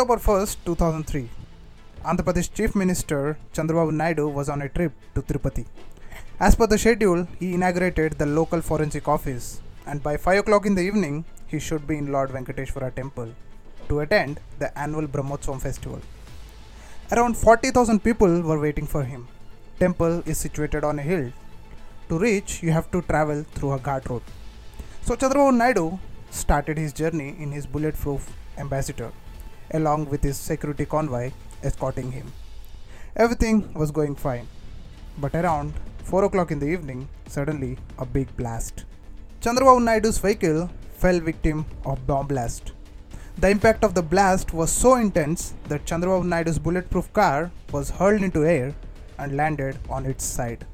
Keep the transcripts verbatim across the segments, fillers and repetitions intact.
October first, two thousand three, Andhra Pradesh Chief Minister Chandrababu Naidu was on a trip to Tirupati. As per the schedule, he inaugurated the local forensic office, and by five o'clock in the evening, he should be in Lord Venkateshwara Temple to attend the annual Brahmotsavam festival. Around forty thousand people were waiting for him. Temple is situated on a hill. To reach, you have to travel through a ghat road. So Chandrababu Naidu started his journey in his bulletproof ambassador, along with his security convoy escorting him. Everything was going fine, but around four o'clock in the evening, suddenly a big blast. Chandrababu Naidu's vehicle fell victim of bomb blast. The impact of the blast was so intense that Chandrababu Naidu's bulletproof car was hurled into air and landed on its side.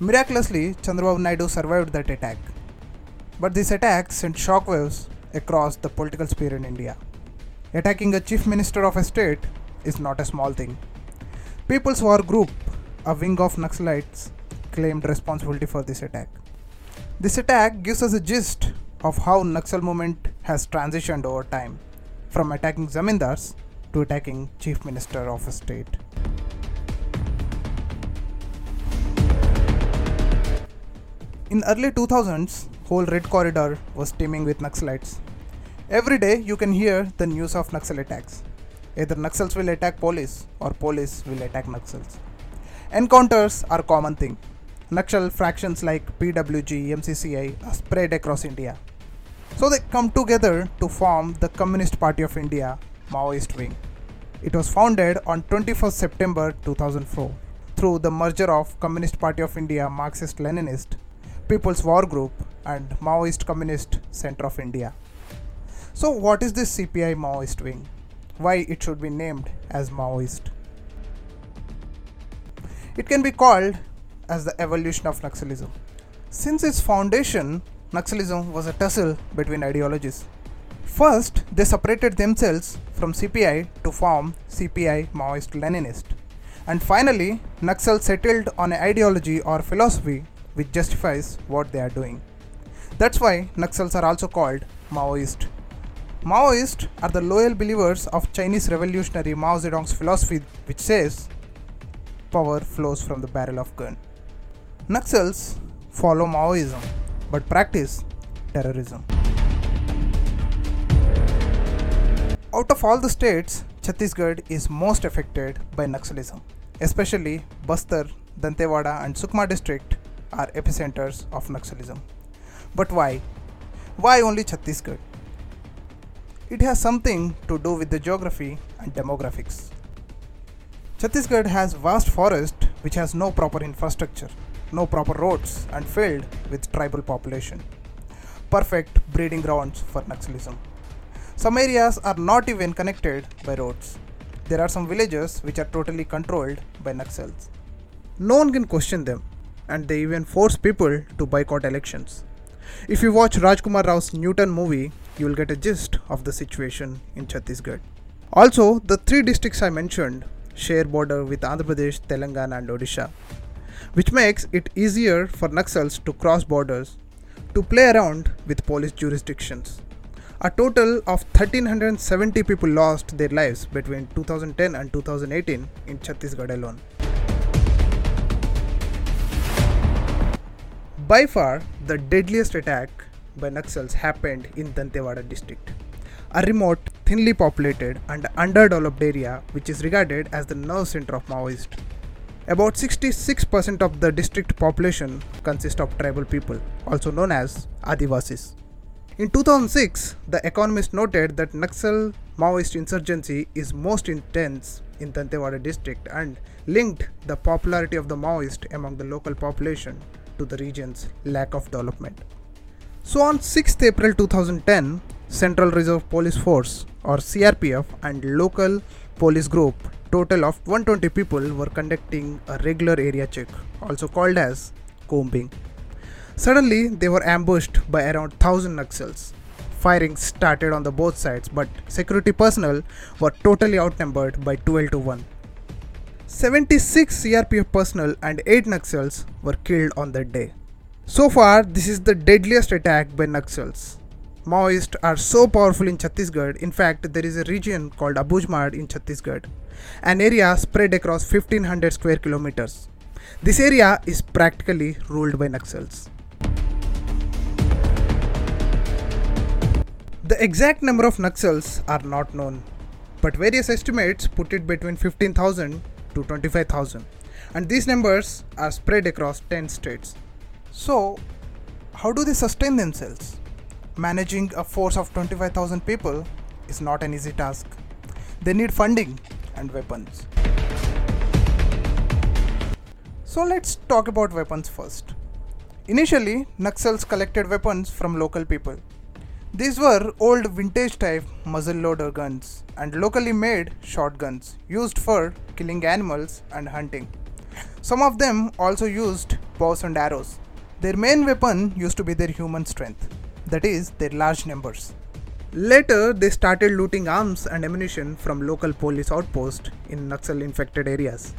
Miraculously, Chandrababu Naidu survived that attack. But this attack sent shockwaves across the political sphere in India. Attacking a chief minister of a state is not a small thing. People's War Group, a wing of Naxalites, claimed responsibility for this attack. This attack gives us a gist of how Naxal movement has transitioned over time, from attacking zamindars to attacking chief minister of a state. In early two thousands, whole Red Corridor was teeming with Naxalites. Every day you can hear the news of Naxal attacks. Either Naxals will attack police or police will attack Naxals. Encounters are a common thing. Naxal fractions like P W G, M C C I are spread across India. So they come together to form the Communist Party of India Maoist wing. It was founded on twenty-first of September two thousand four through the merger of Communist Party of India Marxist-Leninist, People's War Group and Maoist Communist Centre of India. So what is this C P I Maoist wing? Why it should be named as Maoist? It can be called as the evolution of Naxalism. Since its foundation, Naxalism was a tussle between ideologies. First, they separated themselves from C P I to form C P I Maoist Leninist. And finally, Naxal settled on an ideology or philosophy which justifies what they are doing. That's why Naxals are also called Maoist. Maoists are the loyal believers of Chinese revolutionary Mao Zedong's philosophy, which says, power flows from the barrel of gun. Naxals follow Maoism but practice terrorism. Out of all the states, Chhattisgarh is most affected by Naxalism. Especially Bastar, Dantewada and Sukma district are epicenters of Naxalism. But why? Why only Chhattisgarh? It has something to do with the geography and demographics. Chhattisgarh has vast forest which has no proper infrastructure, no proper roads and filled with tribal population. Perfect breeding grounds for Naxalism. Some areas are not even connected by roads. There are some villages which are totally controlled by Naxals. No one can question them, and they even force people to boycott elections. If you watch Rajkumar Rao's Newton movie, you will get a gist of the situation in Chhattisgarh. Also, the three districts I mentioned share border with Andhra Pradesh, Telangana and Odisha, which makes it easier for Naxals to cross borders, to play around with police jurisdictions. A total of one thousand three hundred seventy people lost their lives between two thousand ten and two thousand eighteen in Chhattisgarh alone. By far, the deadliest attack by Naxals happened in Dantewada district, a remote, thinly populated and underdeveloped area which is regarded as the nerve center of Maoists. About sixty-six percent of the district population consists of tribal people, also known as Adivasis. In two thousand six, The Economist noted that Naxal Maoist insurgency is most intense in Dantewada district and linked the popularity of the Maoist among the local population to the region's lack of development. So on sixth of April two thousand ten, Central Reserve Police Force or C R P F and local police group, total of one hundred twenty people were conducting a regular area check, also called as combing. Suddenly they were ambushed by around one thousand Naxals. Firing started on the both sides, but security personnel were totally outnumbered by twelve to one. seventy-six C R P F personnel and eight Naxals were killed on that day. So far, this is the deadliest attack by Naxals. Maoists are so powerful in Chhattisgarh. In fact, there is a region called Abujhmad in Chhattisgarh, an area spread across fifteen hundred square kilometers. This area is practically ruled by Naxalites. The exact number of Naxalites are not known, but various estimates put it between fifteen thousand to twenty-five thousand, and these numbers are spread across ten states. So, how do they sustain themselves? Managing a force of twenty-five thousand people is not an easy task. They need funding and weapons. So let's talk about weapons first. Initially, Naxalites collected weapons from local people. These were old vintage type muzzleloader guns and locally made shotguns used for killing animals and hunting. Some of them also used bows and arrows. Their main weapon used to be their human strength, that is, their large numbers. Later, they started looting arms and ammunition from local police outposts in Naxal-infected areas.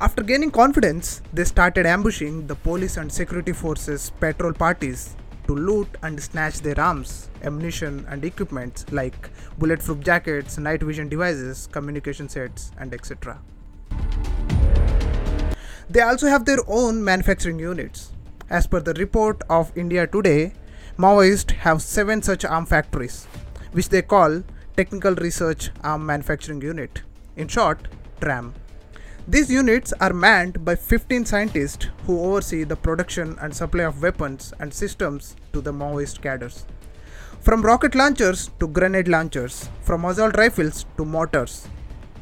After gaining confidence, they started ambushing the police and security forces patrol parties to loot and snatch their arms, ammunition and equipments like bulletproof jackets, night vision devices, communication sets and et cetera. They also have their own manufacturing units. As per the report of India Today, Maoists have seven such arm factories, which they call Technical Research Arm Manufacturing Unit, in short, TRAM. These units are manned by fifteen scientists who oversee the production and supply of weapons and systems to the Maoist cadres. From rocket launchers to grenade launchers, from assault rifles to mortars,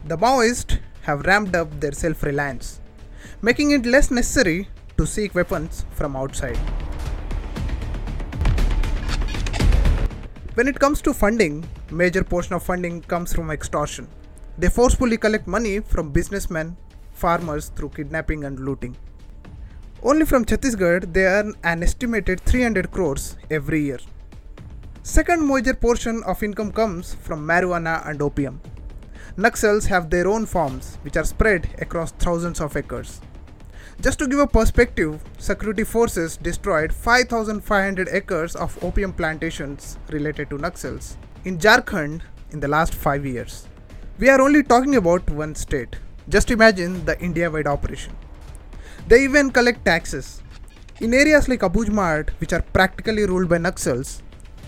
the Maoists have ramped up their self-reliance, making it less necessary to seek weapons from outside. When it comes to funding, major portion of funding comes from extortion. They forcefully collect money from businessmen, farmers through kidnapping and looting. Only from Chhattisgarh, they earn an estimated three hundred crores every year. Second major portion of income comes from marijuana and opium. Naxalites have their own farms, which are spread across thousands of acres. Just to give a perspective, security forces destroyed five thousand five hundred acres of opium plantations related to Naxalites in Jharkhand in the last five years. We are only talking about one state. Just imagine the India-wide operation. They even collect taxes. In areas like Abujmad, which are practically ruled by Naxalites,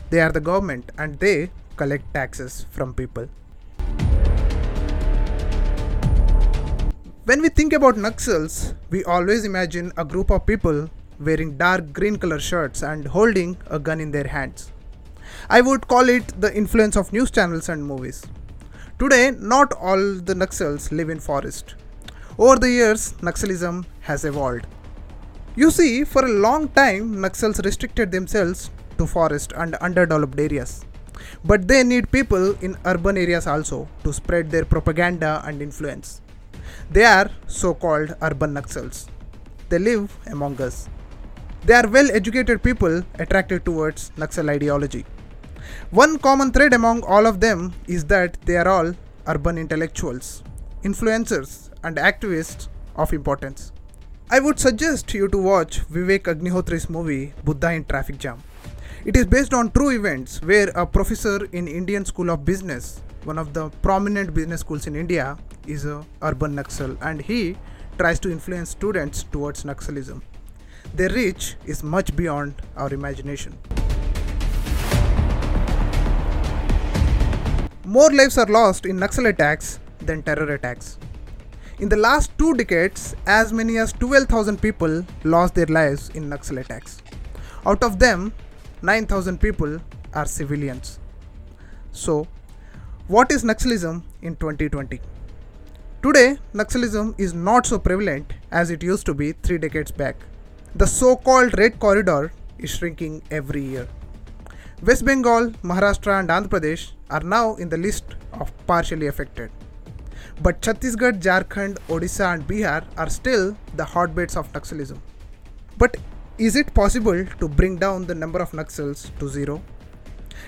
they are the government and they collect taxes from people. When we think about Naxalites, we always imagine a group of people wearing dark green color shirts and holding a gun in their hands. I would call it the influence of news channels and movies. Today, not all the Naxalites live in forest. Over the years, Naxalism has evolved. You see, for a long time, Naxalites restricted themselves to forest and underdeveloped areas. But they need people in urban areas also to spread their propaganda and influence. They are so-called urban Naxalites. They live among us. They are well-educated people attracted towards Naxal ideology. One common thread among all of them is that they are all urban intellectuals, influencers and activists of importance. I would suggest you to watch Vivek Agnihotri's movie Buddha in Traffic Jam. It is based on true events where a professor in Indian School of Business, one of the prominent business schools in India, is an urban Naxal and he tries to influence students towards Naxalism. Their reach is much beyond our imagination. More lives are lost in Naxal attacks than terror attacks. In the last two decades, as many as twelve thousand people lost their lives in Naxal attacks. Out of them, nine thousand people are civilians. So, what is Naxalism in twenty twenty? Today, Naxalism is not so prevalent as it used to be three decades back. The so-called Red Corridor is shrinking every year. West Bengal, Maharashtra and Andhra Pradesh are now in the list of partially affected. But Chhattisgarh, Jharkhand, Odisha and Bihar are still the hotbeds of Naxalism. But is it possible to bring down the number of Naxals to zero?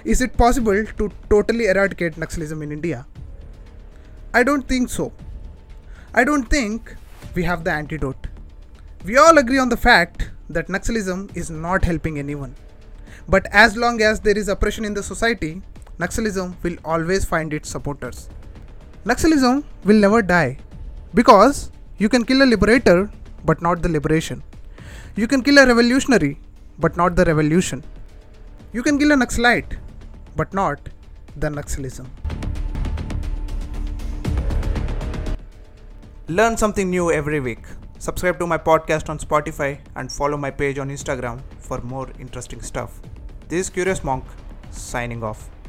Is it possible to totally eradicate Naxalism in India? I don't think so. I don't think we have the antidote. We all agree on the fact that Naxalism is not helping anyone. But as long as there is oppression in the society, Naxalism will always find its supporters. Naxalism will never die, because you can kill a liberator but not the liberation. You can kill a revolutionary but not the revolution. You can kill a Naxalite but not the Naxalism. Learn something new every week. Subscribe to my podcast on Spotify and follow my page on Instagram for more interesting stuff. This is Curious Monk signing off.